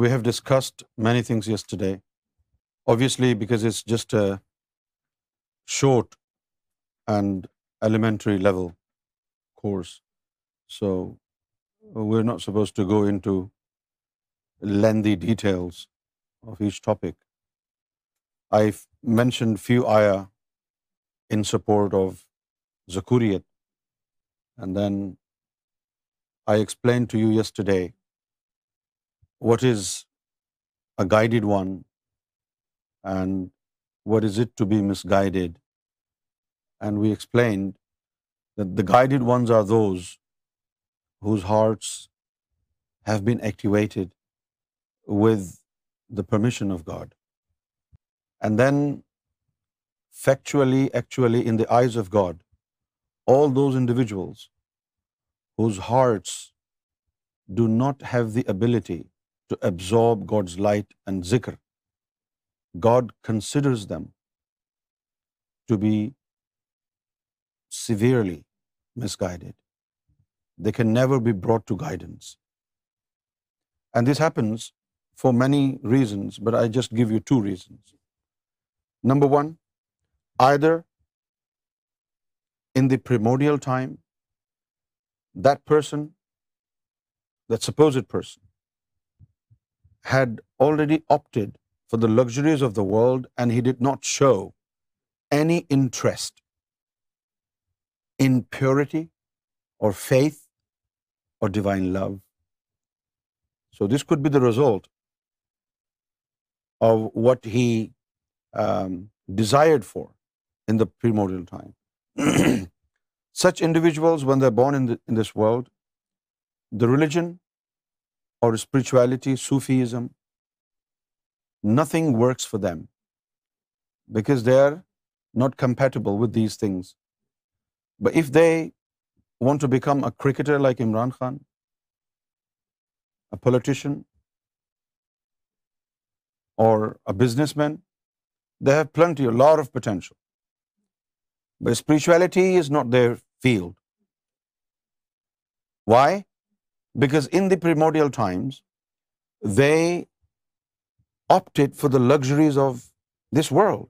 We have discussed many things yesterday, obviously because it's just a short and elementary level course, so we are not suppose to go into lengthy details of each topic. I mentioned few آیا in support of ذکوریت، and then I explain to you yesterday what is a guided one and what is it to be misguided, and we explained that the guided ones are those whose hearts have been activated with the permission of God, and then factually actually in the eyes of God all those individuals whose hearts do not have the ability to absorb God's light and dhikr, God considers them to be severely misguided. They can never be brought to guidance. And this happens for many reasons, but I just give you two reasons. Number one, either in the primordial time that person, that supposed person, had already opted for the luxuries of the world and he did not show any interest in purity or faith or divine love. So this could be the result of what he desired for in the primordial time. Such individuals, when they're born in this world, the religion or spirituality, Sufism, nothing works for them because they are not compatible with these things. But if they want to become a cricketer like Imran Khan, a politician, or a businessman, they have plenty, a lot of potential. But spirituality is not their field. Why? Because in the primordial times, they opted for the luxuries of this world.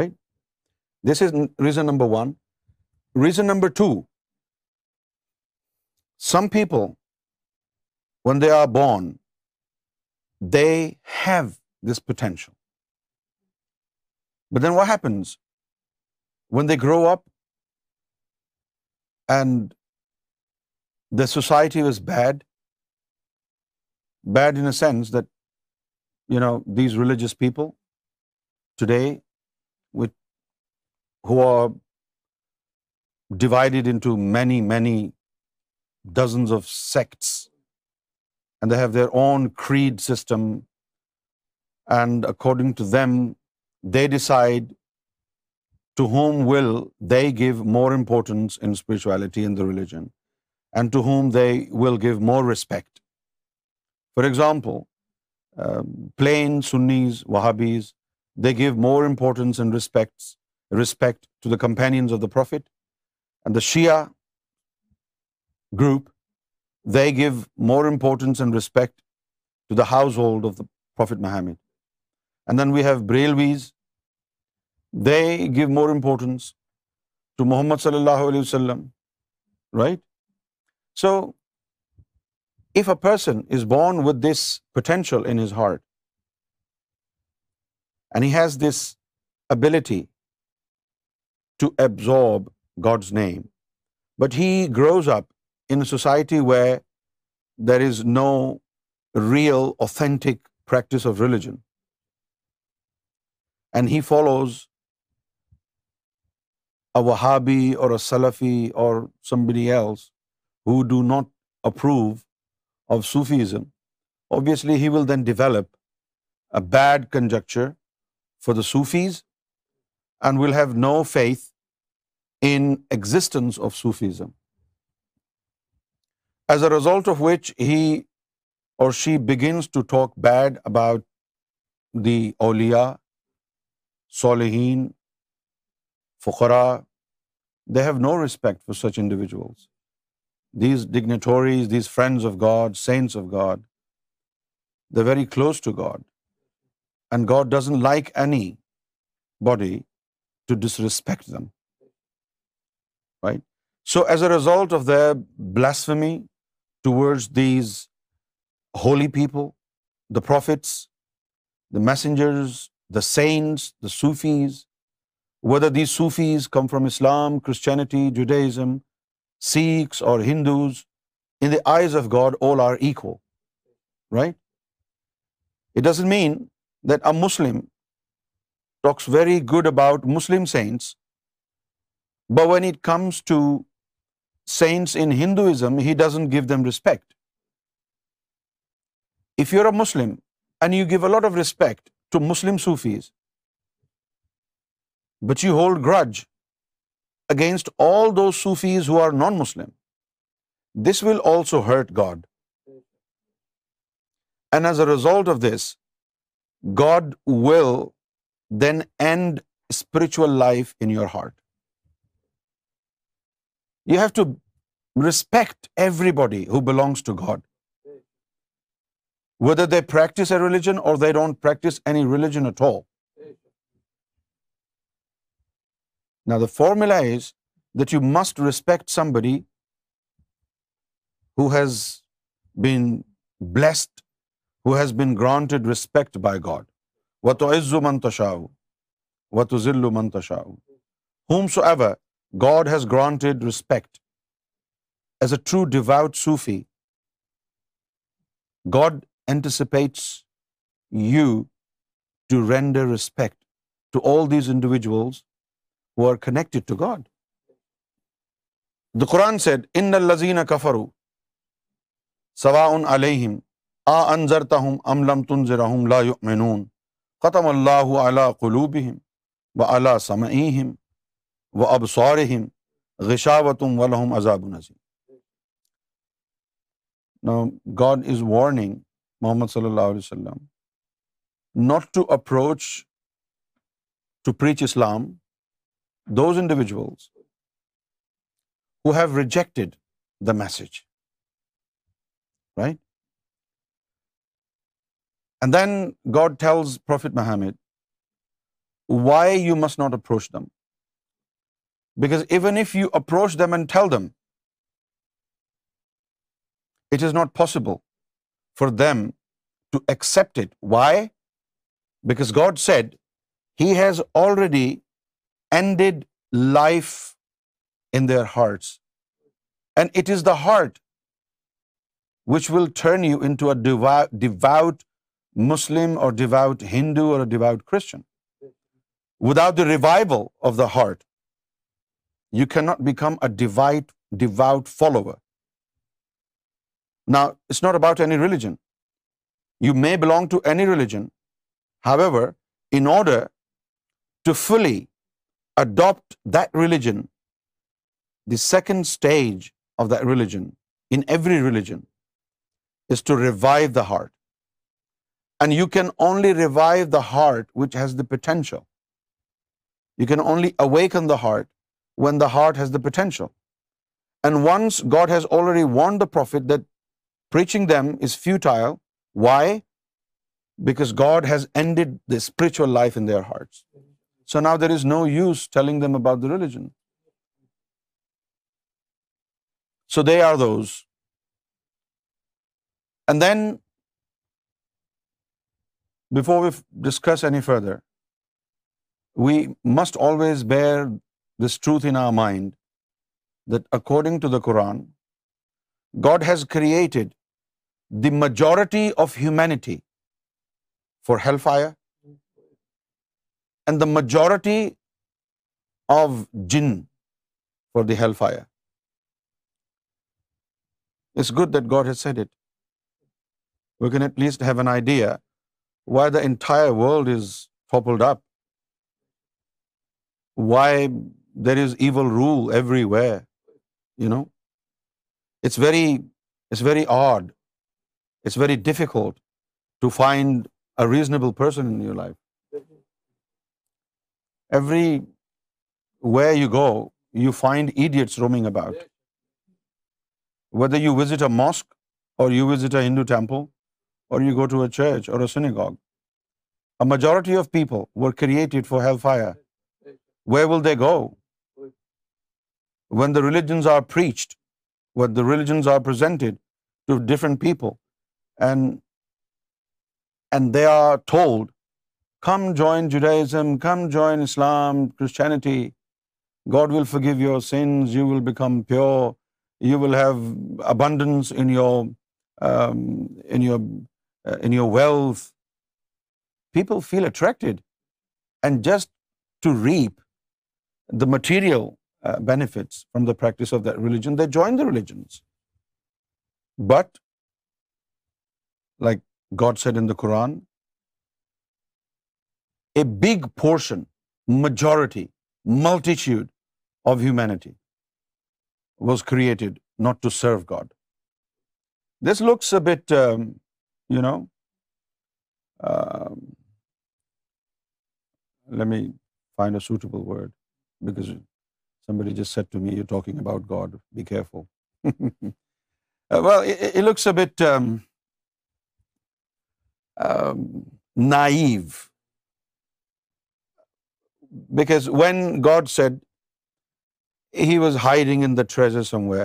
Right? This is reason number one. Reason number two, some people, when they are born, they have this potential. But then what happens when they grow up and the society was bad, bad in a sense that, you know, these religious people today with who are divided into many dozens of sects, and they have their own creed system, and according to them they decide to whom will they give more importance in spirituality and the religion, and to whom they will give more respect. For example, plain Sunnis, Wahhabis, they give more importance and respect to the companions of the Prophet, and the Shia group, they give more importance and respect to the household of the Prophet Mohammed. And then we have Barelvis, they give more importance to Muhammad sallallahu alaihi wasallam, right? So if a person is born with this potential in his heart and he has this ability to absorb God's name, but he grows up in a society where there is no real authentic practice of religion, and he follows a Wahhabi or a Salafi or somebody else who do not approve of Sufism, obviously he will then develop a bad conjecture for the Sufis and will have no faith in existence of Sufism, as a result of which he or she begins to talk bad about the awliya, صالحین, فقراء. They have no respect for such individuals. these dignitaries, these friends of God, saints of God, they're very close to God. And God doesn't like anybody to disrespect them. Right? So as a result of their blasphemy towards these holy people, the prophets, the messengers, the saints, the Sufis, whether these Sufis come from Islam, Christianity, Judaism, Sikhs or Hindus, in the eyes of God, all are equal. Right? It doesn't mean that a Muslim talks very good about Muslim saints, but when it comes to saints in Hinduism, he doesn't give them respect. If you're a Muslim and you give a lot of respect to Muslim Sufis, but you hold grudge against all those Sufis who are non-Muslim, this will also hurt God. And as a result of this, God will then end spiritual life in your heart. You have to respect everybody who belongs to God, whether they practice a religion or they don't practice any religion at all. Now, the formula is that you must respect somebody who has been blessed, who has been granted respect by God. وَتُعِزُّ مَن تَشَاءُ وَتُذِلُّ مَن تَشَاءُ. Whomsoever God has granted respect. As a true devout Sufi, God anticipates you to render respect to all these individuals who are connected to God. The Quran said, "Innal lazina kafaru sawa'un alayhim a anzartahum am lam tunzirahum la yu'minun khatama Allahu ala qulubihim wa ala sam'ihim wa absarihim ghishawatun wa lahum azabun azim." Now God is warning Muhammad sallallahu alaihi wasallam not to approach to preach Islam those individuals who have rejected the message. Right? And then God tells Prophet Muhammad why you must not approach them. Because even if you approach them and tell them, it is not possible for them to accept it. Why? Because God said He has already ended life in their hearts. And it is the heart which will turn you into a devout Muslim or devout Hindu or a devout Christian. Without the revival of the heart, you cannot become a devout follower. Now, it's not about any religion. You may belong to any religion. However, in order to fully adopt that religion, the second stage of that religion, in every religion, is to revive the heart. And you can only revive the heart which has the potential. You can only awaken the heart when the heart has the potential. And once God has already warned the prophet that preaching them is futile. Why? Because God has ended the spiritual life in their hearts. So now there is no use telling them about the religion. So they are those. And then, before we discuss any further, we must always bear this truth in our mind that according to the Quran, God has created the majority of humanity for hellfire, and the majority of jinn for the hellfire. It's good that God has said it. We can at least have an idea why the entire world is toppled up, why there is evil rule everywhere. You know, it's very odd, it's very difficult to find a reasonable person in your life. Everywhere you go, you find idiots roaming about. whether you visit a mosque or you visit a Hindu temple or you go to a church or a synagogue, a majority of people were created for hellfire. Where will they go? When the religions are preached, when the religions are presented to different people, and they are told, come join Judaism, come join Islam, Christianity, God will forgive your sins, you will become pure, you will have abundance in your wealth. People feel attracted, and just to reap the material benefits from the practice of that religion, they join the religions. But like God said in the Quran, a big portion, majority, multitude of humanity was created not to serve God. This looks a bit, let me find a suitable word, because somebody just said to me, you're talking about God, be careful. Well, it looks a bit naive, because when God said, He was hiding in the treasure somewhere,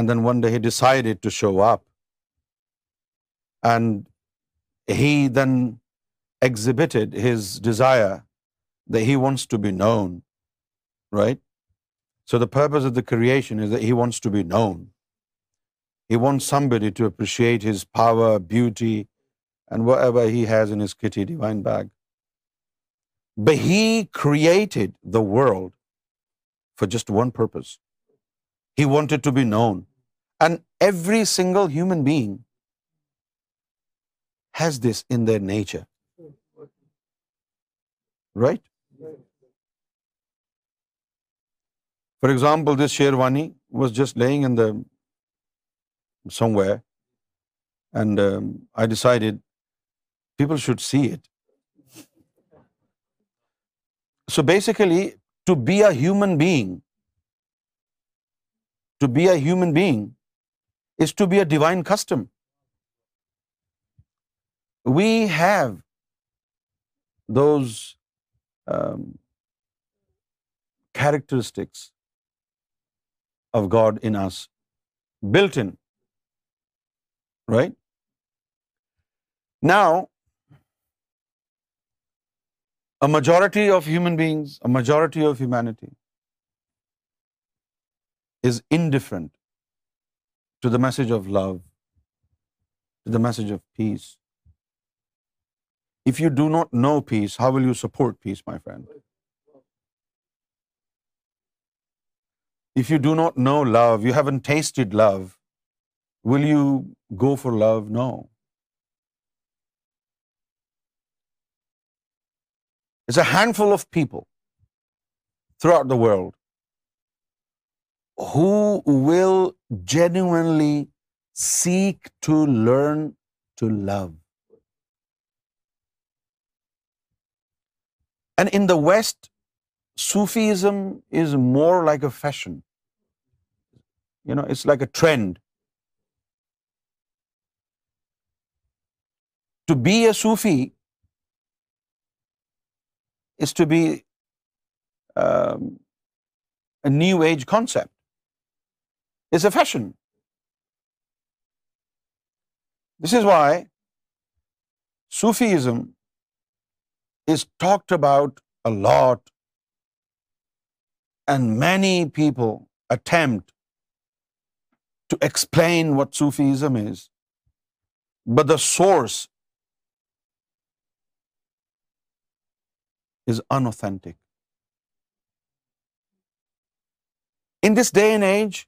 and then one day He decided to show up, and He then exhibited His desire that He wants to be known, right? So the purpose of the creation is that He wants to be known. He wants somebody to appreciate His power, beauty, and whatever He has in His kitty, divine bag. But He created the world for just one purpose. He wanted to be known. And every single human being has this in their nature. Right? For example, this Sherwani was just laying in the somewhere, and I decided people should see it. So basically, to be a human being is to be a divine custom. We have those characteristics of God in us, built in. Right? Now, a majority of human beings, a majority of humanity is indifferent to the message of love, to the message of peace. If you do not know peace, how will you support peace, my friend? If you do not know love, you haven't tasted love, will you go for love? No. It's a handful of people throughout the world who will genuinely seek to learn to love. And in the West, Sufism is more like a fashion. You know, it's like a trend. To be a Sufi is to be a new age concept. It's a fashion. This is why Sufism is talked about a lot, and many people attempt to explain what Sufism is, but the source is unauthentic. In this day and age,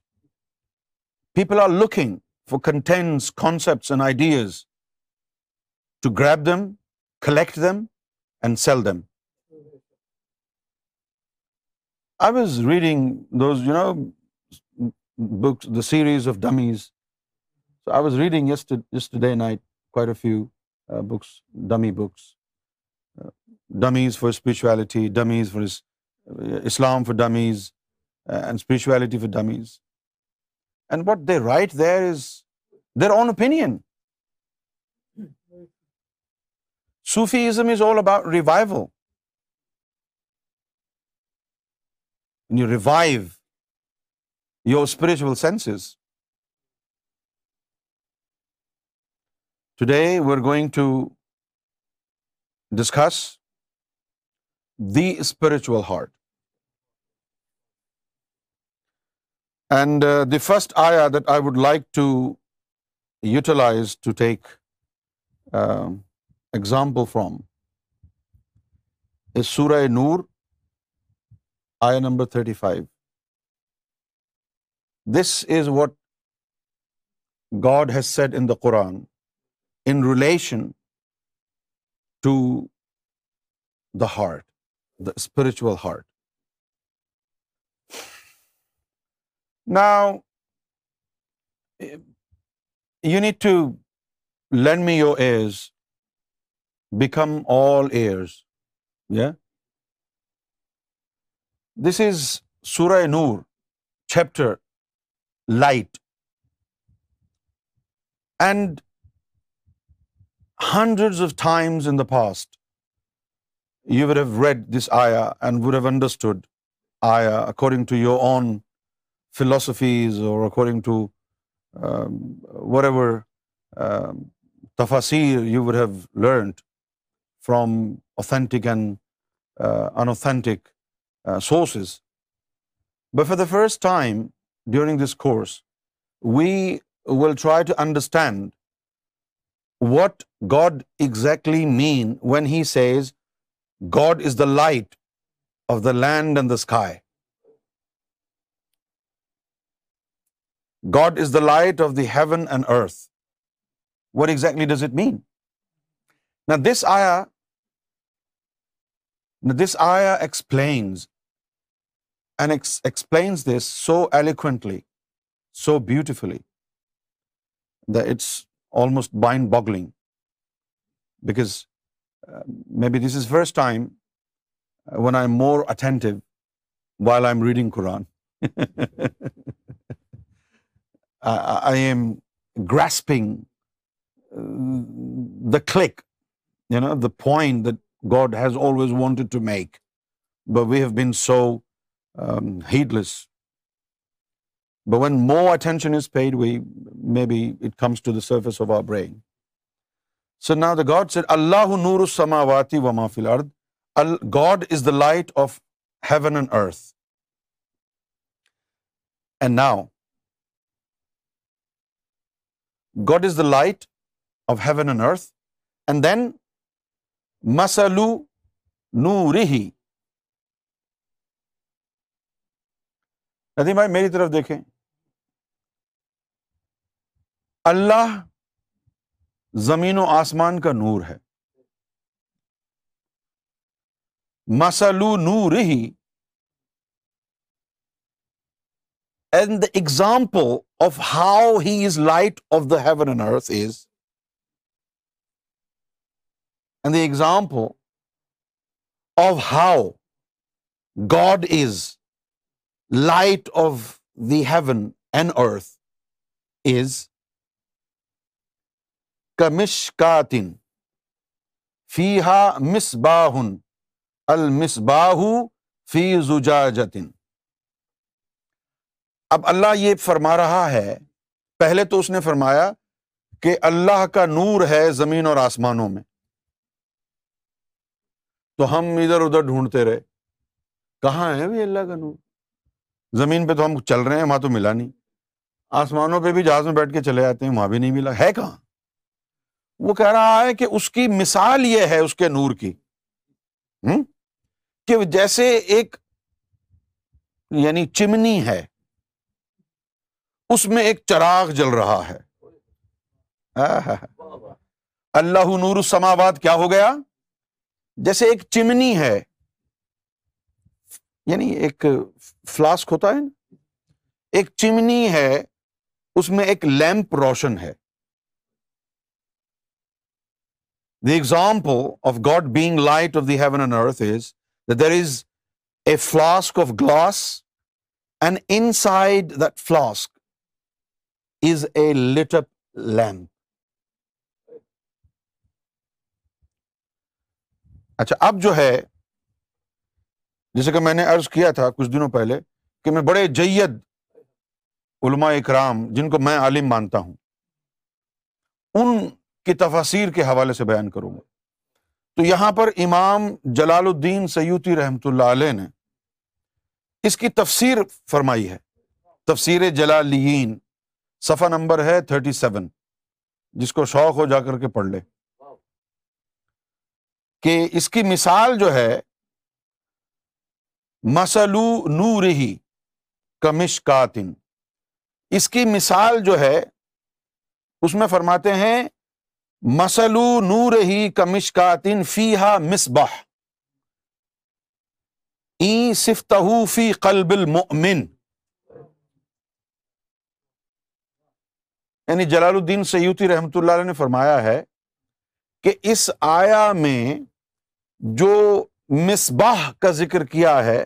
people are looking for contents, concepts, and ideas to grab them, collect them, and sell them. I was reading those, you know, books, the series of dummies. So I was reading yesterday night quite a few books, dummy books. Dummies for spirituality, dummies for Islam for dummies, and spirituality for dummies. And what they write there is their own opinion. Sufism is all about revival. When you revive your spiritual senses. Today we're going to discuss the spiritual heart. And the first ayah that I would like to utilize to take example from is Surah an-Nur, ayah number 35. This is what God has said in the Quran in relation to the heart, the spiritual heart. Now, you need to lend me your ears, become all ears. Yeah? This is Surah an-Nur, chapter Light. And hundreds of times in the past, you would have read this ayah and would have understood ayah according to your own philosophies or according to whatever tafasir you would have learned from authentic and unauthentic sources. But for the first time during this course, we will try to understand what God exactly means when He says, God is the light of the land and the sky. God is the light of the heaven and earth. What exactly does it mean? Now this ayah explains and explains this so eloquently, so beautifully, that it's almost mind-boggling, because maybe this is first time when I'm more attentive while I'm reading Quran. I am grasping the click, the point that God has always wanted to make, but we have been so heedless. But when more attention is paid, maybe it comes to the surface of our brain. So now the God said, Allahu nuru samawati wa ma fil ard. God is the light of heaven and earth. And now, God is the light of heaven and earth. And then, masalu nurihi. Nadeem بھائی میری طرف دیکھیں. اللہ زمین و آسمان کا نور ہے. مسلو Noora. And the example of how He is light of the heaven and earth is, and the example of how God is light of the heaven and earth is kamishkatin fiha misbahun al-misbahu fi zujajatin. اب اللہ یہ فرما رہا ہے، پہلے تو اس نے فرمایا کہ اللہ کا نور ہے زمین اور آسمانوں میں، تو ہم ادھر ادھر ڈھونڈتے رہے کہاں ہے بھی اللہ کا نور. زمین پہ تو ہم چل رہے ہیں، وہاں تو ملا نہیں. آسمانوں پہ بھی جہاز میں بیٹھ کے چلے جاتے ہیں، وہاں بھی نہیں ملا. ہے کہاں؟ وہ کہہ رہا ہے کہ اس کی مثال یہ ہے اس کے نور کی، کہ جیسے ایک چمنی ہے، اس میں ایک چراغ جل رہا ہے. اللہ نور السماوات کیا ہو گیا؟ جیسے ایک چمنی ہے، ایک فلاسک ہوتا ہے نا، ایک چمنی ہے، اس میں ایک لیمپ روشن ہے. The example of God being light of the heaven and earth is that there is a flask of glass, and inside that flask is a lit up lamp. اچھا اب جو ہے جیسے کہ میں نے عرض کیا تھا کچھ دنوں پہلے کہ میں بڑے جید علماء اکرام جن کو میں عالم مانتا ہوں ان کی تفاسیر کے حوالے سے بیان کروں گا. تو یہاں پر امام جلال الدین سیوطی رحمۃ اللہ علیہ نے اس کی تفسیر فرمائی ہے. تفسیر جلالین صفحہ نمبر ہے 37، جس کو شوق ہو جا کر کے پڑھ لے. کہ اس کی مثال جو ہے مثلو نورہی کمشکاتن، اس کی مثال جو ہے اس میں فرماتے ہیں مثلو نورہی کمشکاتن فیہا مصباح ان صفتہ فی قلب المؤمن. یعنی جلال الدین سیوطی رحمۃ اللہ علیہ نے فرمایا ہے کہ اس آیا میں جو مصباح کا ذکر کیا ہے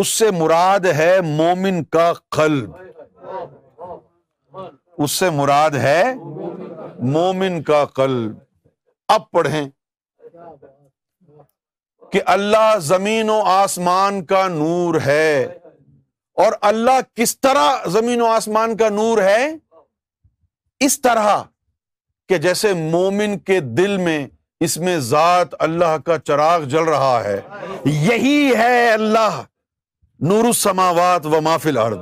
اس سے مراد ہے مومن کا قلب، اس سے مراد ہے مومن کا قلب. اب پڑھیں کہ اللہ زمین و آسمان کا نور ہے. اور اللہ کس طرح زمین و آسمان کا نور ہے؟ اس طرح کہ جیسے مومن کے دل میں اس میں ذات اللہ کا چراغ جل رہا ہے. یہی ہے اللہ نور السماوات و ما فی الارض.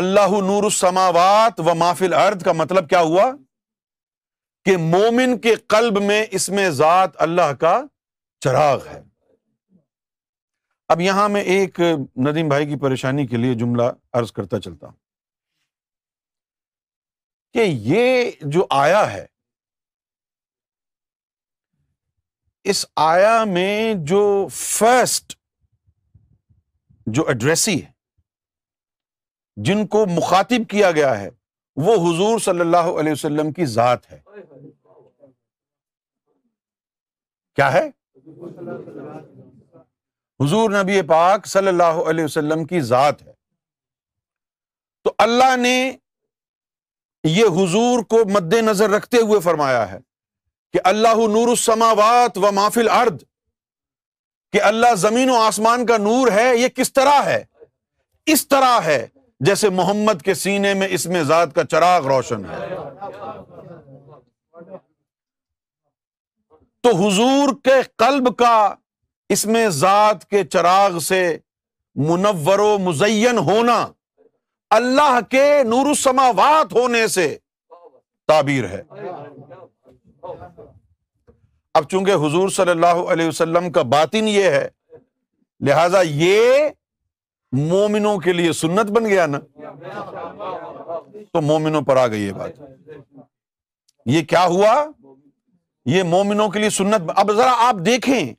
اللہ نور السماوات و ما فی الارض کا مطلب کیا ہوا کہ مومن کے قلب میں اس میں ذات اللہ کا چراغ ہے. اب یہاں میں ایک ندیم بھائی کی پریشانی کے لیے جملہ عرض کرتا چلتا ہوں کہ یہ جو آیا ہے اس آیا میں جو فرسٹ جو ایڈریسی ہے جن کو مخاطب کیا گیا ہے وہ حضور صلی اللہ علیہ وسلم کی ذات ہے. کیا ہے؟ حضور نبی پاک صلی اللہ علیہ وسلم کی ذات ہے. تو اللہ نے یہ حضور کو مد نظر رکھتے ہوئے فرمایا ہے کہ اللہ نور السماوات و ما فی الارض، کہ اللہ زمین و آسمان کا نور ہے. یہ کس طرح ہے؟ اس طرح ہے جیسے محمد کے سینے میں اس میں ذات کا چراغ روشن ہے. تو حضور کے قلب کا اس میں ذات کے چراغ سے منور و مزین ہونا اللہ کے نور السماوات ہونے سے تعبیر ہے. اب چونکہ حضور صلی اللہ علیہ وسلم کا باطن یہ ہے لہذا یہ مومنوں کے لیے سنت بن گیا نا، تو مومنوں پر آ گئی یہ بات. یہ کیا ہوا؟ یہ مومنوں کے لیے سنت. اب ذرا آپ دیکھیں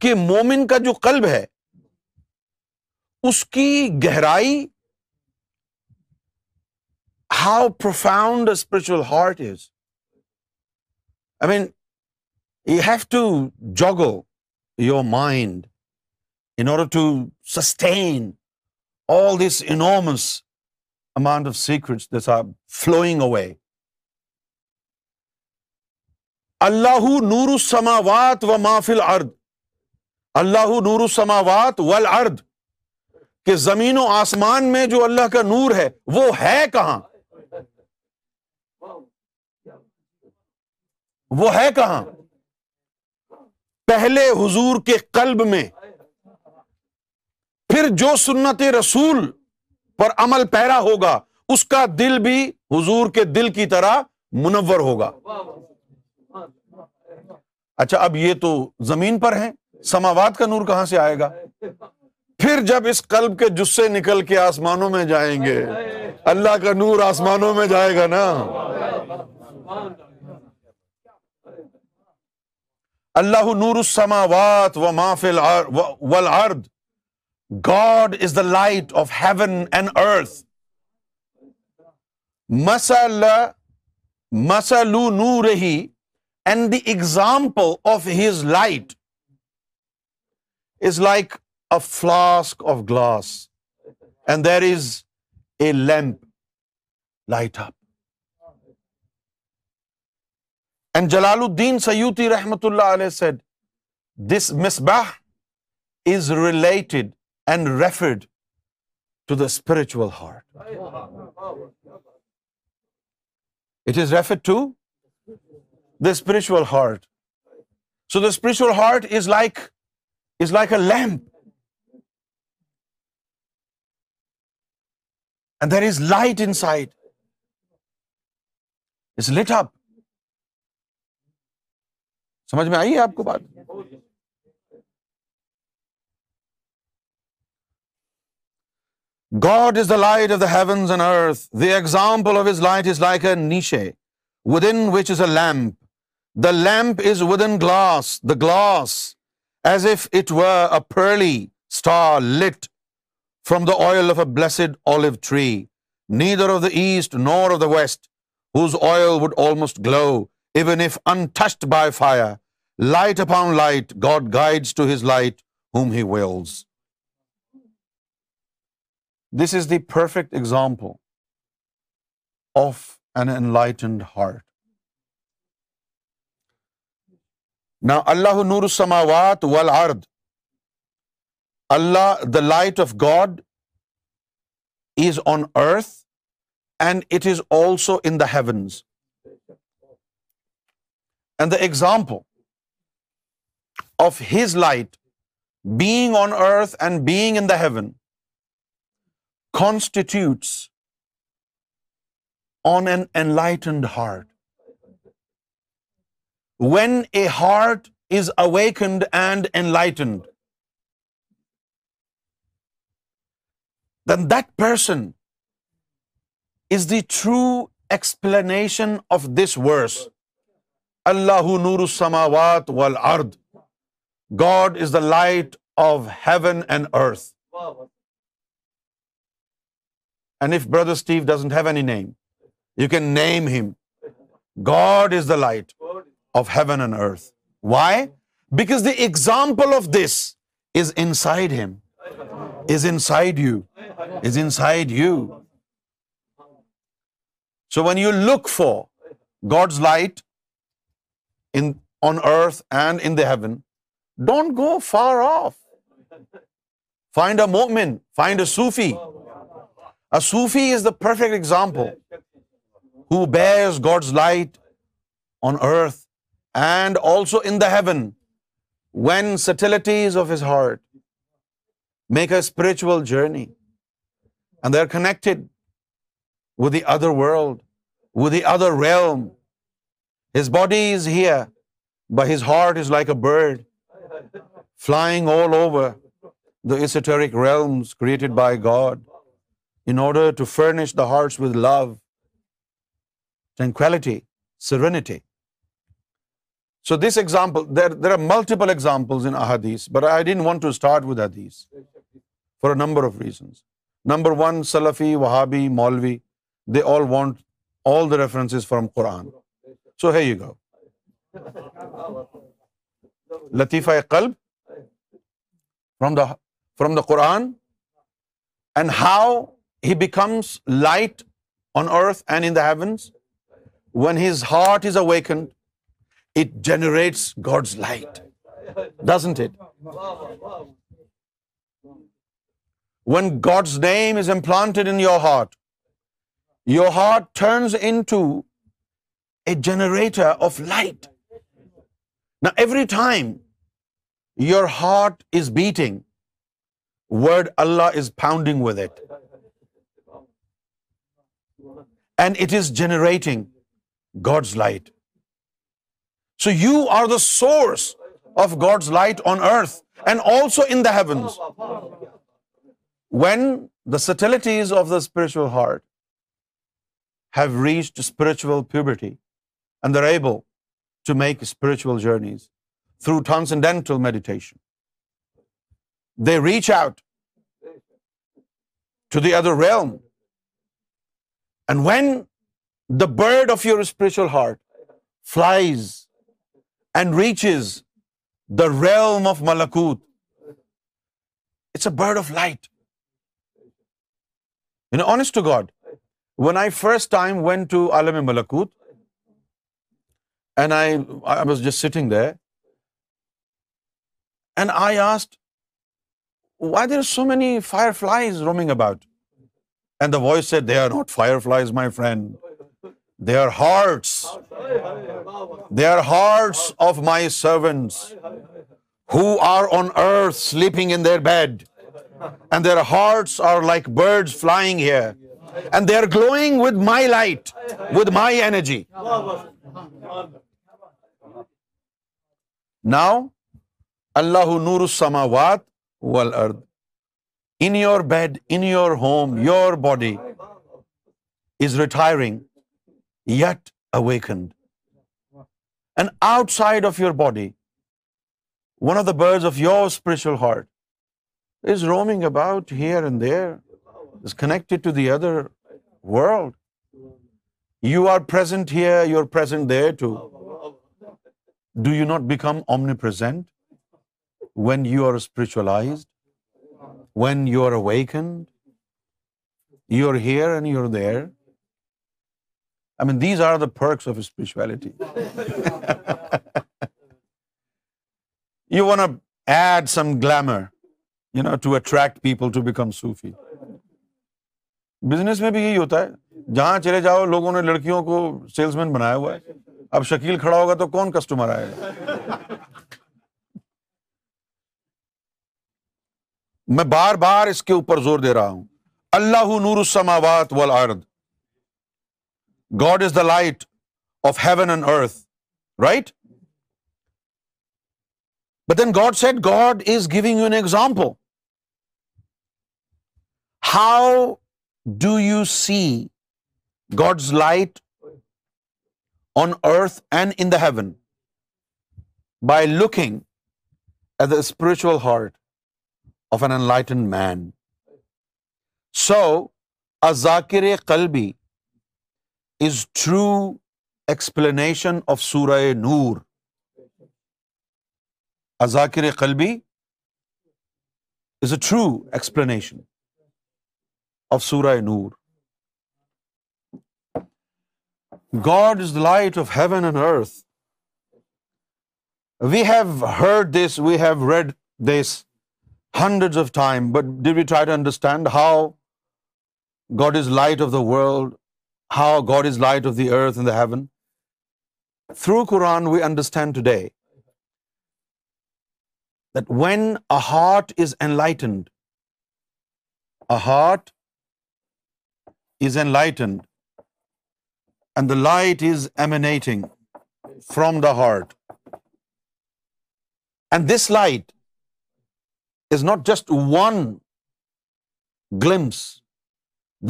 کہ مومن کا جو قلب ہے اس کی گہرائی، how profound spiritual heart is. I mean you have to jog your mind in order to sustain all this enormous amount of secrets that's are flowing away. اللہ نور السماوات و ما فی الارض، اللہ نور السماوات والارض، کہ زمین و آسمان میں جو اللہ کا نور ہے وہ ہے کہاں؟ وہ ہے کہاں؟ پہلے حضور کے قلب میں. پھر جو سنت رسول پر عمل پیرا ہوگا اس کا دل بھی حضور کے دل کی طرح منور ہوگا. اچھا اب یہ تو زمین پر ہیں، سماوات کا نور کہاں سے آئے گا؟ پھر جب اس قلب کے جسے نکل کے آسمانوں میں جائیں گے اللہ کا نور آسمانوں میں جائے گا نا. اللہ نور السماوات و ما فی الارض، God is the light of heaven and earth. مثل نورہ and the example of his light is like a flask of glass and there is a lamp, light up. And Jalaluddin Sayyuti rahmatullah alayhi said, this misbah is related and referred to the spiritual heart. It is referred to the spiritual heart. So the spiritual heart is like a lamp. And there is light inside. It's lit up. سمجھ میں آئی ہے آپ کو بات؟ God is the light of the heavens and earth. The example of his light is like a niche, within which is a lamp. The lamp is within glass, the glass, as if it were a pearly star lit from the oil of a blessed olive tree, neither of the east nor of the west, whose oil would almost glow, even if untouched by fire. Light upon light, God guides to his light whom he wills. This is the perfect example of an enlightened heart. Now, Allahu Nuru Samawat wal Ard. Allah, the light of God, is on earth and it is also in the heavens. And the example of his light being on earth and being in the heaven constitutes on an enlightened heart. When a heart is awakened and enlightened, then that person is the true explanation of this verse. Allahu Nuru Samawat wal Ard. God is the light of heaven and earth. And if Brother Steve doesn't have any name, you can name him. God is the light of heaven and earth. Why? Because the example of this is inside him, is inside you, is inside you. So when you look for God's light on earth and in the heaven, don't go far off. Find a mu'min, find a Sufi. A Sufi is the perfect example who bears God's light on earth and also in the heaven when subtleties of his heart make a spiritual journey and they are connected with the other world, with the other realm. His body is here, but his heart is like a bird flying all over the esoteric realms created by God, in order to furnish the hearts with love, tranquility, serenity. So this example, there are multiple examples in ahadith, but I didn't want to start with hadith for a number of reasons. Number one, Salafi, Wahhabi, Maulvi, they all want all the references from Quran. So here you go. Latifa-e Qalb from the Quran, and how he becomes light on earth and in the heavens. When his heart is awakened, it generates God's light, doesn't it? When God's name is implanted in your heart turns into a generator of light. Now, every time your heart is beating, word Allah is pounding with it. And it is generating God's light. So you are the source of God's light on earth and also in the heavens. When the subtleties of the spiritual heart have reached spiritual puberty and they're able to make spiritual journeys through transcendental meditation, they reach out to the other realm. And when the bird of your spiritual heart flies and reaches the realm of Malakut, it's a bird of light. Honest to God, when I first time went to Alam Malakut and I was just sitting there and I asked, why there are so many fireflies roaming about? And the voice said, they are not fireflies, my friend, they are hearts, they are hearts of my servants who are on earth sleeping in their bed, and their hearts are like birds flying here, and they are glowing with my light, with my energy. Now Allahu nurus samawat wal ard, in your bed, in your home, your body is retiring yet awakened, and outside of your body one of the birds of your spiritual heart is roaming about here and there, is connected to the other world. You are present here, you are present there too. Do you not become omnipresent when you are spiritualized, when you are awakened? You are here and you are there. I mean, these are the perks of spirituality. You want to add some glamour, you know, to attract people to become Sufi. Business میں بھی یہی ہوتا ہے, جہاں چلے جاؤ لوگوں نے لڑکیوں کو سیلس مین بنایا ہوا ہے. اب شکیل کھڑا ہوگا تو کون کسٹمر آئے گا؟ میں بار بار اس کے اوپر زور دے رہا ہوں. اللہ نور السماوات والارض, God is the light of heaven and earth, right? But then God said, God is giving you an example. How do you see God's light on earth and in the heaven? By looking at the spiritual heart of an enlightened man. So Azakir-e Qalbi is true explanation of Surah an-Nur. Azakir-e Qalbi is a true explanation of Surah An-Nur. God is the light of heaven and earth. We have heard this, we have read this hundreds of times, but did we try to understand how God is light of the world, how God is light of the earth and the heaven? Through Quran we understand today that when a heart is enlightened, a heart is enlightened and the light is emanating from the heart, and this light is not just one glimpse,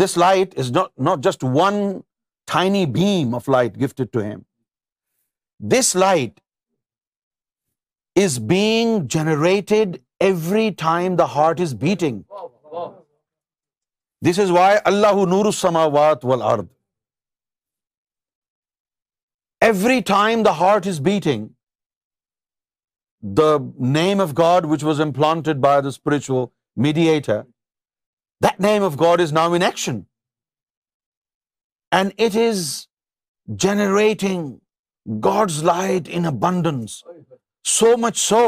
this light is not just one tiny beam of light gifted to him. This light is being generated every time the heart is beating. This is why Allahu Nurus Samawat wal Ard. Every time the heart is beating, the name of God which was implanted by the spiritual mediator, that name of God is now in action, and it is generating God's light in abundance, so much so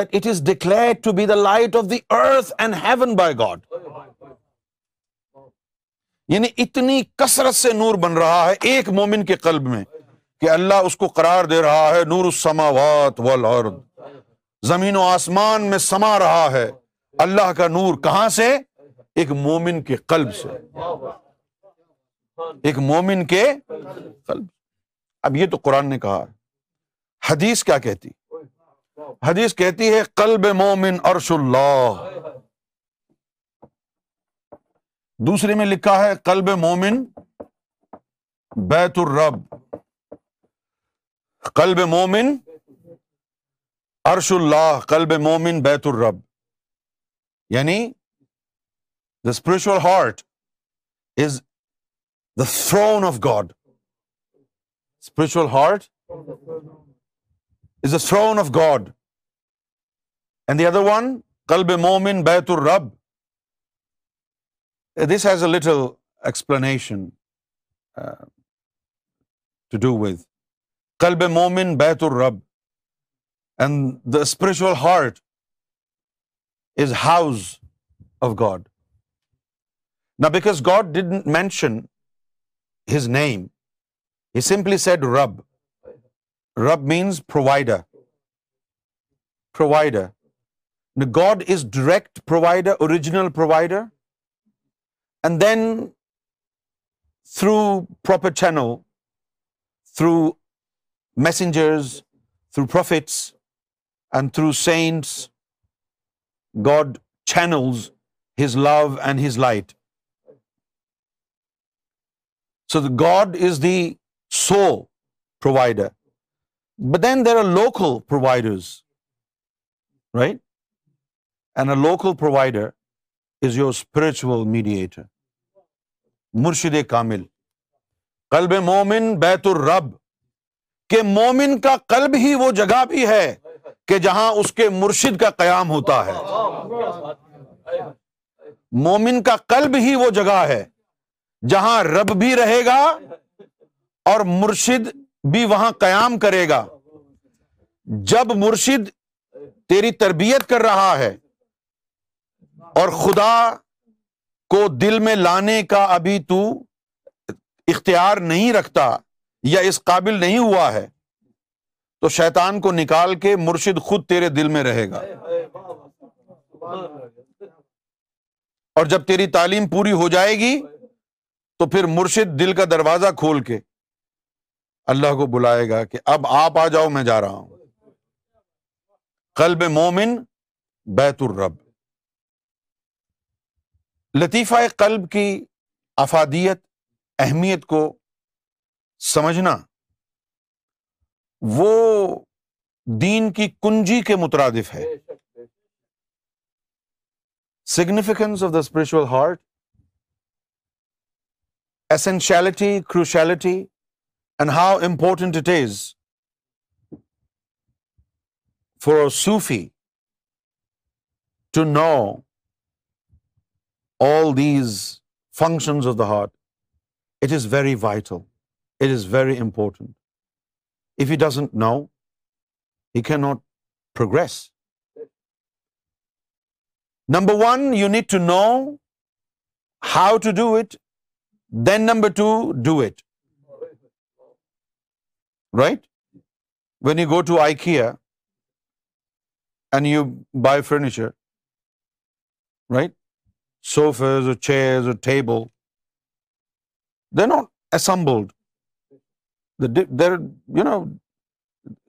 that it is declared to be the light of the earth and heaven by God. یعنی اتنی کثرت سے نور بن رہا ہے ایک مومن کے قلب میں کہ اللہ اس کو قرار دے رہا ہے نور السماوات والارض, زمین و آسمان میں سما رہا ہے اللہ کا نور. کہاں سے؟ ایک مومن کے قلب سے, ایک مومن کے قلب. اب یہ تو قرآن نے کہا, حدیث کیا کہتی؟ حدیث کہتی ہے قلب مومن عرش اللہ. دوسرے میں لکھا ہے قلب مومن بیت الرب, قلب مومن عرش اللہ, قلب مومن بیت الرب. یعنی the spiritual heart is the throne of God. Spiritual heart is the throne of God. And the other one قلب مومن بیت الرب. This has a little explanation to do with قلب مومن بیت الرب, and the spiritual heart is house of God. Now, because God didn't mention his name, he simply said Rabb. Rabb means provider. Provider. Now, God is direct provider, original provider, and then through proper channel, through messengers, through prophets, and through saints, God channels his love and his light. So the God is the sole provider. But then there are local providers, right? And a local provider is your spiritual mediator. Murshid Kamil. قلب مومن بیت الرب, کہ مومن کا قلب ہی وہ جگہ بھی ہے کہ جہاں اس کے مرشد کا قیام ہوتا ہے. مومن کا قلب ہی وہ جگہ ہے جہاں رب بھی رہے گا اور مرشد بھی وہاں قیام کرے گا. جب مرشد تیری تربیت کر رہا ہے اور خدا کو دل میں لانے کا ابھی تو اختیار نہیں رکھتا یا اس قابل نہیں ہوا ہے, تو شیطان کو نکال کے مرشد خود تیرے دل میں رہے گا. اور جب تیری تعلیم پوری ہو جائے گی تو پھر مرشد دل کا دروازہ کھول کے اللہ کو بلائے گا کہ اب آپ آ جاؤ, میں جا رہا ہوں. قلب مومن بیت الرب. لطیفہ قلب کی افادیت, اہمیت کو سمجھنا وہ دین کی کنجی کے مترادف ہے. significance of the spiritual heart, essentiality, cruciality, and how important it is for a Sufi to know all these functions of the heart. It is very vital, it is very important. If he doesn't know, he cannot progress. Number 1, you need to know how to do it. Then number 2, do it. Right? When you go to IKEA and you buy furniture, right? Sofas or chairs or table, they're not assembled. They're, you know,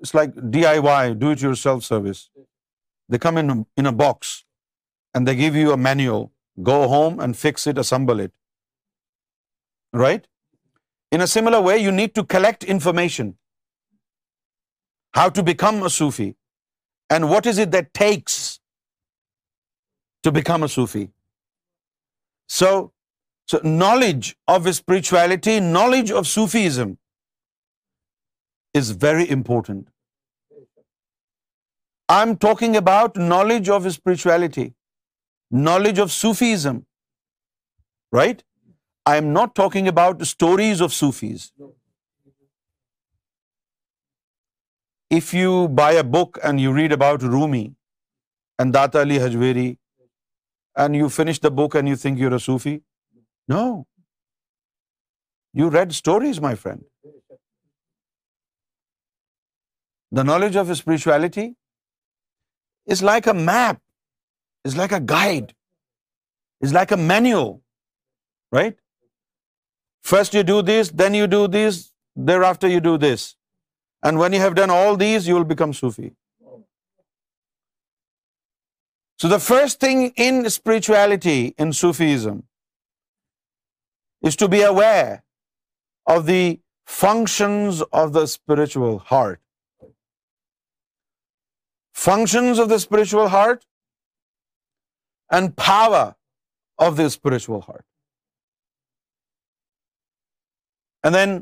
it's like DIY, do it yourself service. They come in a box and they give you a manual. Go home and fix it, assemble it. Right? In a similar way, you need to collect information. How to become a Sufi, and what is it that takes to become a Sufi. So knowledge of spirituality, knowledge of Sufism is very important. I'm talking about knowledge of spirituality, knowledge of Sufism, right? I'm not talking about stories of Sufis. If you buy a book and you read about Rumi and Data Ali Hajviri and you finish the book and you think you're a Sufi, no. You read stories, my friend. The knowledge of spirituality is like a map, is like a guide, is like a manual, right? First you do this, then you do this, thereafter you do this, and when you have done all these, you will become Sufi. So the first thing in spirituality, in Sufism, is to be aware of the functions of the spiritual heart. Functions of the spiritual heart and power of the spiritual heart. And then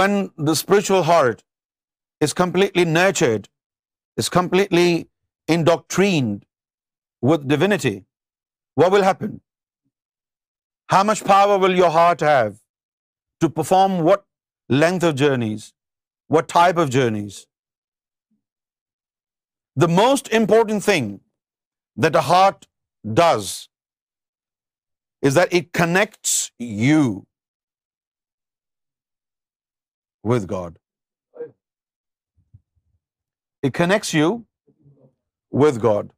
when the spiritual heart is completely nurtured, is completely indoctrined with divinity, what will happen? How much power will your heart have to perform what length of journeys, what type of journeys? The most important thing that a heart does is that it connects you with God. It connects you with God.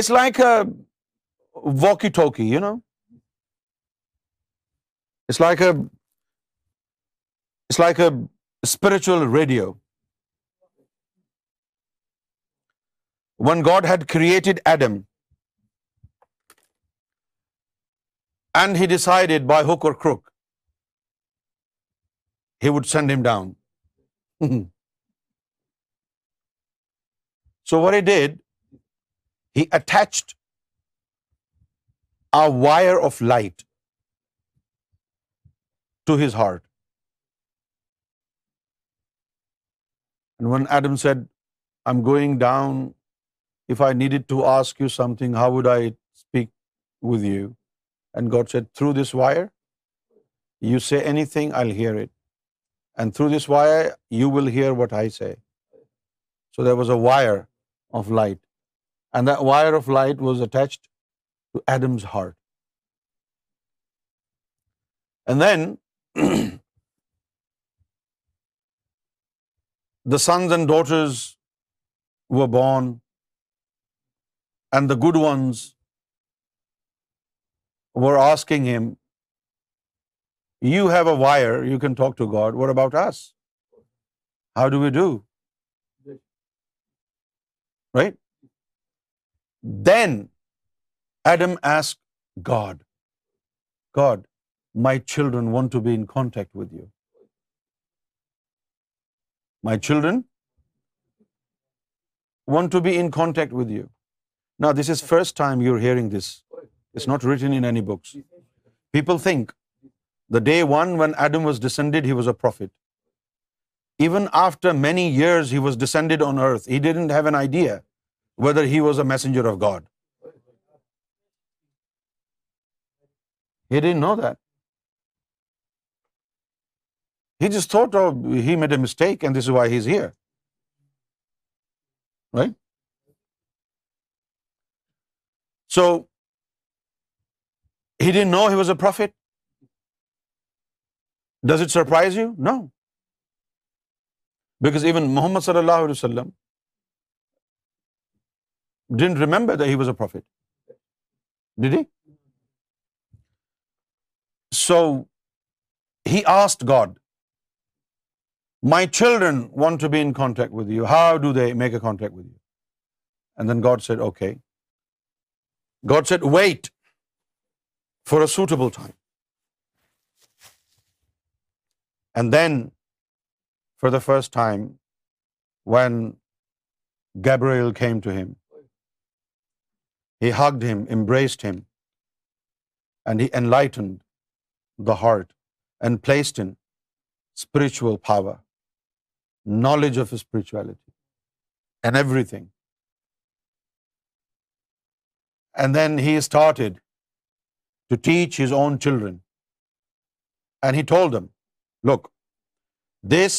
It's like a walkie-talkie, you know. It's like a spiritual radio. When God had created Adam, and he decided by hook or crook, he would send him down. So what he did, he attached a wire of light to his heart. And when Adam said, "I'm going down, if I needed to ask you something, how would I speak with you?" And God said, "Through this wire, you say anything, I'll hear it. And through this wire, you will hear what I say." So there was a wire of light. And that wire of light was attached to Adam's heart. And then the sons and daughters were born, and the good ones were asking him, "You have a wire, you can talk to God. What about us? How do we do?" Right? Then Adam asked God, "God, my children want to be in contact with you. My children want to be in contact with you." Now, this is first time you're hearing this. It's not written in any books. People think the day one when Adam was descended, he was a prophet. Even after many years he was descended on earth, he didn't have an idea whether he was a messenger of God. He didn't know that. He just thought, oh, he made a mistake and this is why he's here. Right? So he didn't know he was a prophet. Does it surprise you? No. Because even Muhammad sallallahu alaihi wasallam didn't remember that he was a prophet. Did he? So he asked God, "My children want to be in contact with you. How do they make a contact with you?" And then God said, "Okay." God said, "Wait for a suitable time." And then for the first time when Gabriel came to him, he hugged him, embraced him, and he enlightened the heart and placed in spiritual power, knowledge of spirituality and everything. And then he started to teach his own children. And he told them, "Look, this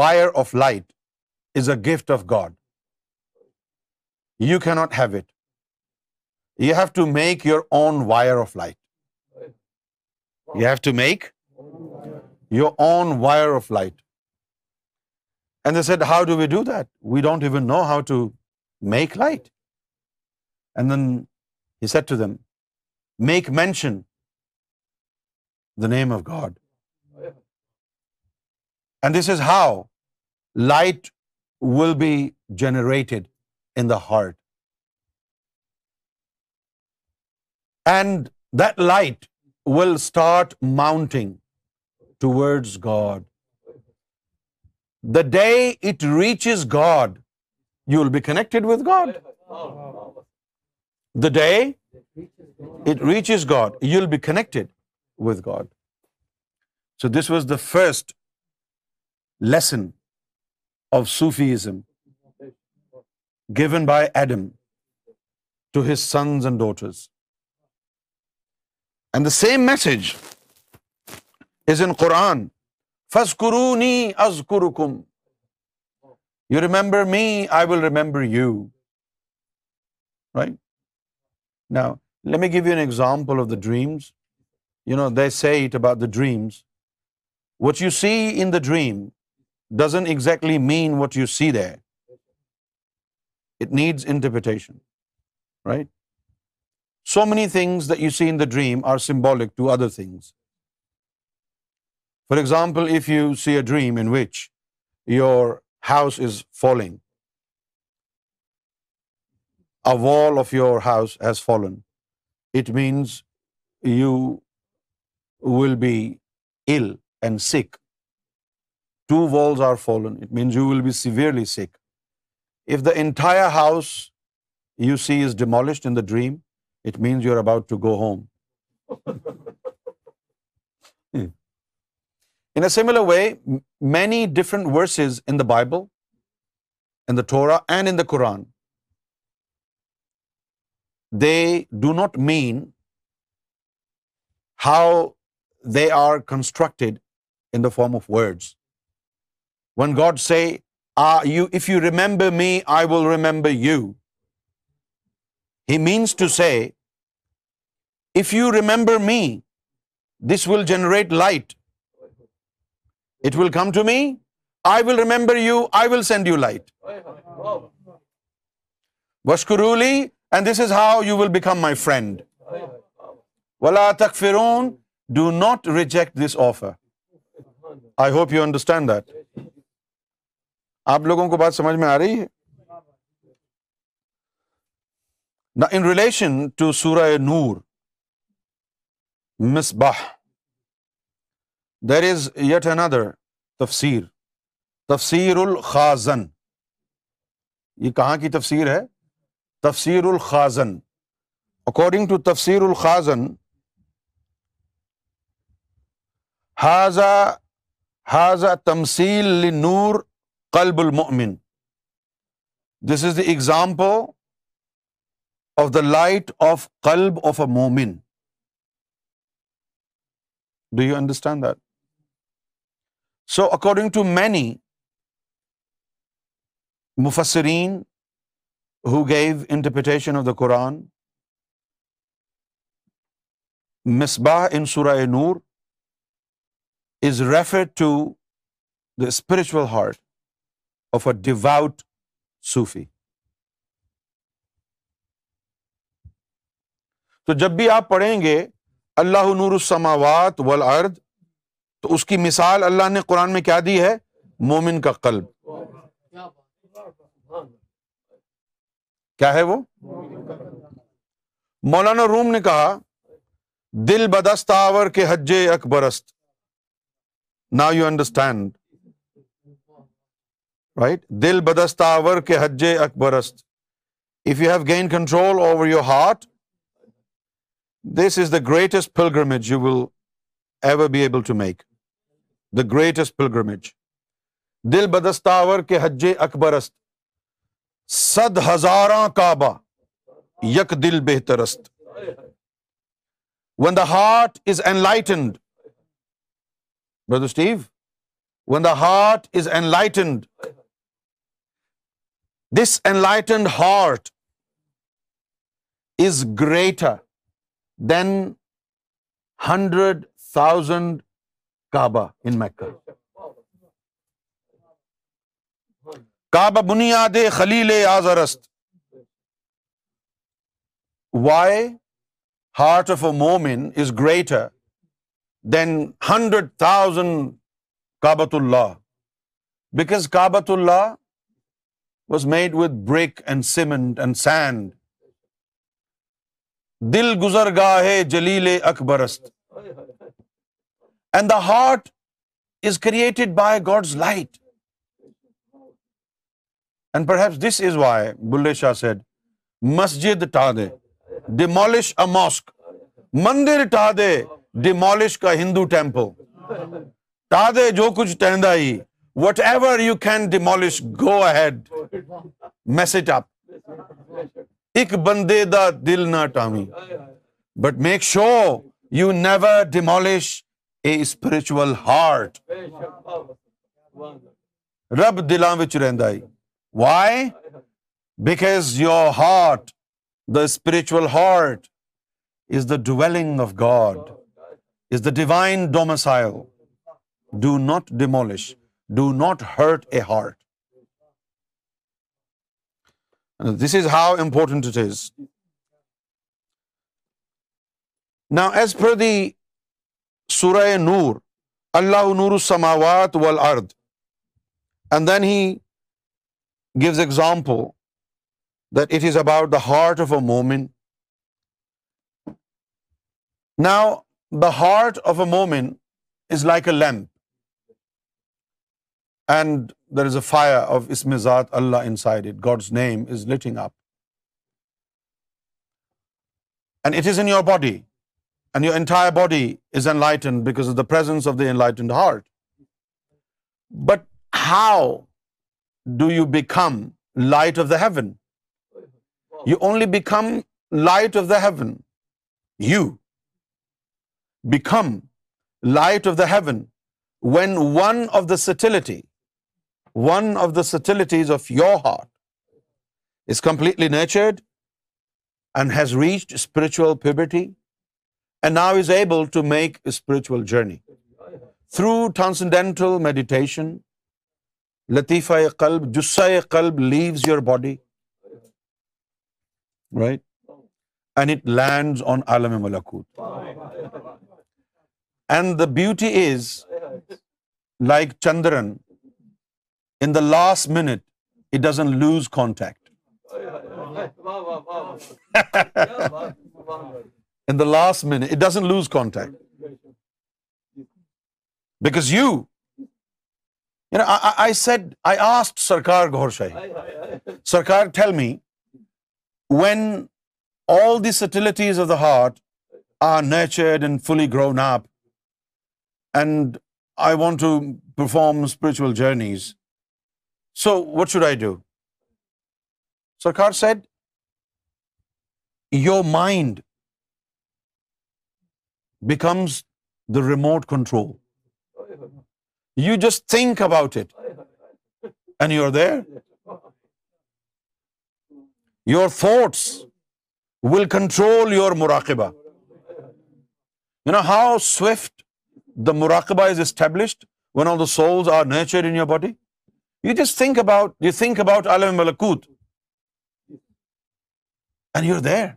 wire of light is a gift of God. You cannot have it. You have to make your own wire of light. You have to make your own wire of light." And they said, "How do we do that? We don't even know how to make light." And then he said to them, "Make mention the name of God." And this is how light will be generated in the heart. And that light will start mounting towards God. The day it reaches God, you will be connected with God. The day it reaches God, you'll be connected with God. So this was the first lesson of Sufism given by Adam to his sons and daughters. And the same message is in Quran. فَاذْكُرُونِي أَذْكُرُكُمْ. You remember me, I will remember you. Right? Now, let me give you an example of the dreams. You know, they say it about the dreams. What you see in the dream doesn't exactly mean what you see there. It needs interpretation, right? So many things that you see in the dream are symbolic to other things. For example, if you see a dream in which your house is falling, a wall of your house has fallen, it means you will be ill and sick. Two walls are fallen, it means you will be severely sick. If the entire house you see is demolished in the dream, it means you're about to go home. In a similar way, many different verses in the Bible, in the Torah and in the Quran, they do not mean how they are constructed in the form of words. When God say, if you remember me, I will remember you, He means to say, if you remember me, this will generate light. It will come to me, I will remember you, I will send you light. Washkuruli, and this is how you will become my friend. Wala takfirun, do not reject this offer. I hope you understand that. آپ لوگوں کو بات سمجھ میں آ رہی ہے؟ Now in relation to Surah an-Nur, Misbah, there is yet another tafsir, Tafsir al-Khazin. یہ کہاں کی تفسیر ہے؟ Tafsir al-Khazin. According to Tafsir al-Khazin, هذا تمثيل للنور قلب المؤمن. This is the example of the light of qalb of a mu'min. Do you understand that? So according to many mufassirin who gave interpretation of the Quran, Misbah in Surah an-Nur is referred to the spiritual heart of a devout Sufi. تو جب بھی آپ پڑھیں گے اللہ نور السماوات والارض، تو اس کی مثال اللہ نے قرآن میں کیا دی ہے؟ مومن کا قلب. کیا ہے وہ؟ مولانا روم نے کہا دل بدست آور کے حجِ اکبرست. Now you understand. Right? Dil badastavar ke hajj akbarast. If you have gained control over your heart, this is the greatest pilgrimage you will ever be able to make. The greatest pilgrimage. Dil badastavar ke hajj akbarast. Sad hazaran Kaaba yak dil behtarast. When the heart is enlightened, Brother Steve, when the heart is enlightened, this enlightened heart is greater than 100,000 Kaaba in Mecca. Kaaba buniyad khalil azarst. Why heart of a mu'min is greater than 100,000 Kaabatullah? Because Kaabatullah was made with brick and cement and sand. Dil guzargah jalil akbarist. And the heart is created by God's light. And perhaps this is why Bulleh Shah said, masjid ta de, demolish a mosque. Mandir ta de, demolish ka Hindu temple. Ta de jo kuch tehndai. Whatever you can demolish, go ahead. Mess it up. ایک بندے دا دل نہ ٹامی. But make sure you never demolish a spiritual heart. رب دلاں وچ رہندا ہے. Why? Because your heart, the spiritual heart is the dwelling of God, is the divine domicile. Do not demolish, do not hurt a heart. This is how important it is. Now as per the Surah Noor, اللہ نور السماوات والارض، and then he gives example that it is about the heart of a mu'min. Now, the heart of a mu'min is like a lamp, and there is a fire of Ism-e Zat Allah inside it. God's name is lighting up, and it is in your body, and your entire body is enlightened because of the presence of the enlightened heart. But how do you become light of the heaven? You only become light of the heaven. You become light of the heaven when one of the subtleties of your heart is completely nurtured and has reached spiritual puberty and now is able to make a spiritual journey through transcendental meditation. لطیفہ قلب، جسہ قلب leaves your body, right? And it lands on عالم ملکوت. And the beauty is like Chandran, in the last minute it doesn't lose contact. In the last minute it doesn't lose contact, because I asked Sarkar Ghorshay, Sarkar, tell me, when all the subtleties of the heart are nurtured and fully grown up, and I want to perform spiritual journeys, so what should I do? Sarkar said, your mind becomes the remote control. You just think about it and you're there. Your thoughts will control your muraqabah. You know how swift the muraqabah is established when all the souls are nurtured in your body? You think about alam malakut and you're there.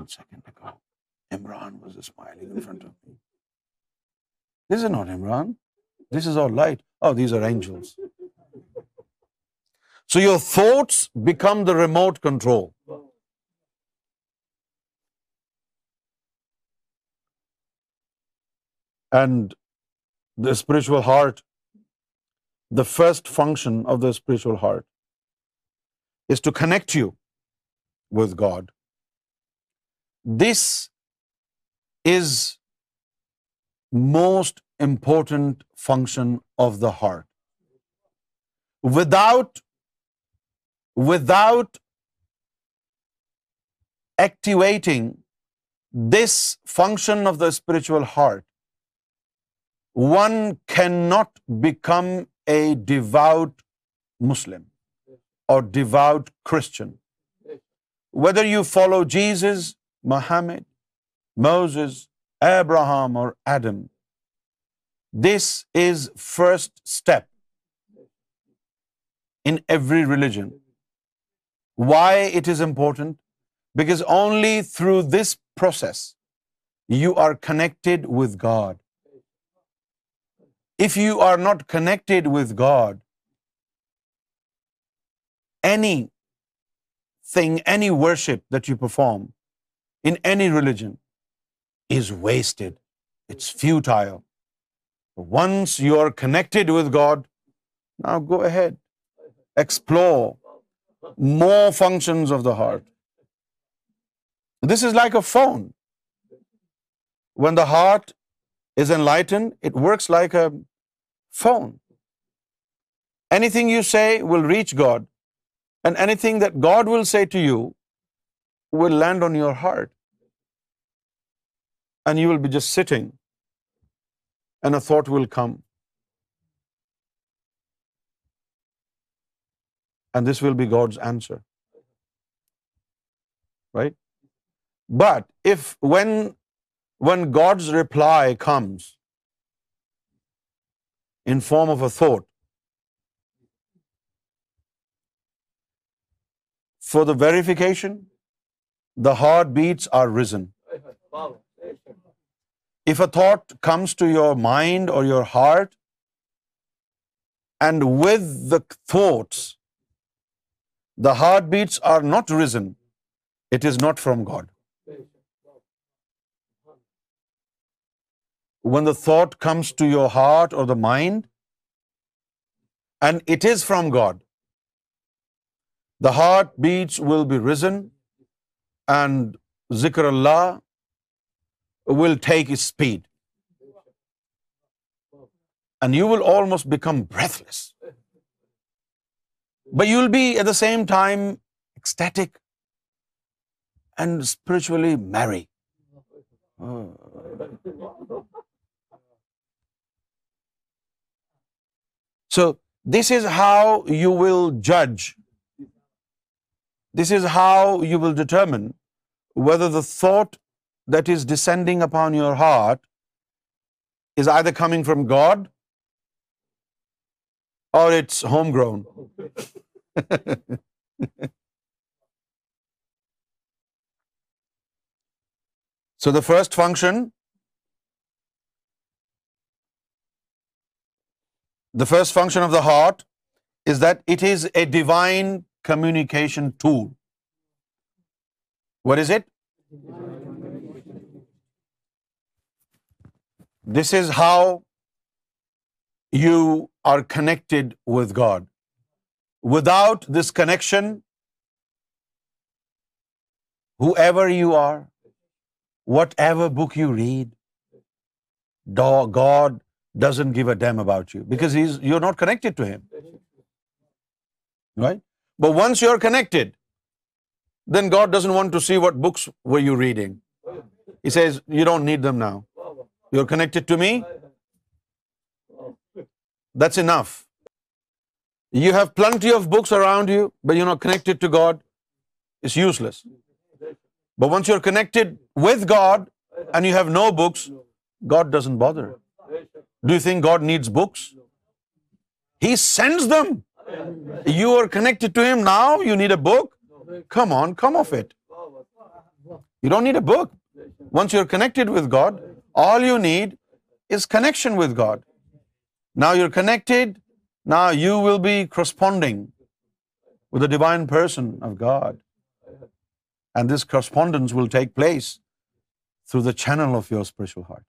One second ago Imran was smiling in front of me. This is not Imran. This is our light. Oh, these are angels. So your thoughts become the remote control. And the spiritual heart, the first function of the spiritual heart is to connect you with God. This is most important function of the heart. Without activating this function of the spiritual heart, one cannot become a devout Muslim or devout Christian. Whether you follow Jesus, Muhammad, Moses, Abraham or Adam, this is first step in every religion. Why it is important? Because only through this process you are connected with God. If you are not connected with God, any worship that you perform in any religion is wasted. It's futile. Once you are connected with God, now go ahead, explore more functions of the heart. This is like a phone. When the heart is enlightened, it works like a phone. Anything you say will reach God, and anything that God will say to you will land on your heart, and you will be just sitting and a thought will come, and this will be God's answer, right? But if when God's reply comes in form of a thought, for the verification, the heartbeats are risen. If a thought comes to your mind or your heart, and with the thoughts, the heartbeats are not risen, it is not from God. When the thought comes to your heart or the mind, and it is from God, the heartbeats will be risen, and zikrullah will take its speed, and you will almost become breathless. But you will be at the same time ecstatic and spiritually merry. So this is how you will judge. This is how you will determine whether the thought that is descending upon your heart is either coming from God or it's homegrown. So the first function, the first function of the heart is that it is a divine communication tool. What is it? This is how you are connected with God. Without this connection, whoever you are, whatever book you read, God doesn't give a damn about you, because you're not connected to him, right? But once you're connected, then God doesn't want to see what books were you reading. He says, you don't need them now. You're connected to me. That's enough. You have plenty of books around you, but you're not connected to God. It's useless. But once you're connected with God and you have no books, God doesn't bother. Do you think God needs books? He sends them. You are connected to him now, you need a book? Come on, come off it. You don't need a book. Once you're connected with God, all you need is connection with God. Now you're connected, now you will be corresponding with the divine person of God. And this correspondence will take place through the channel of your spiritual heart.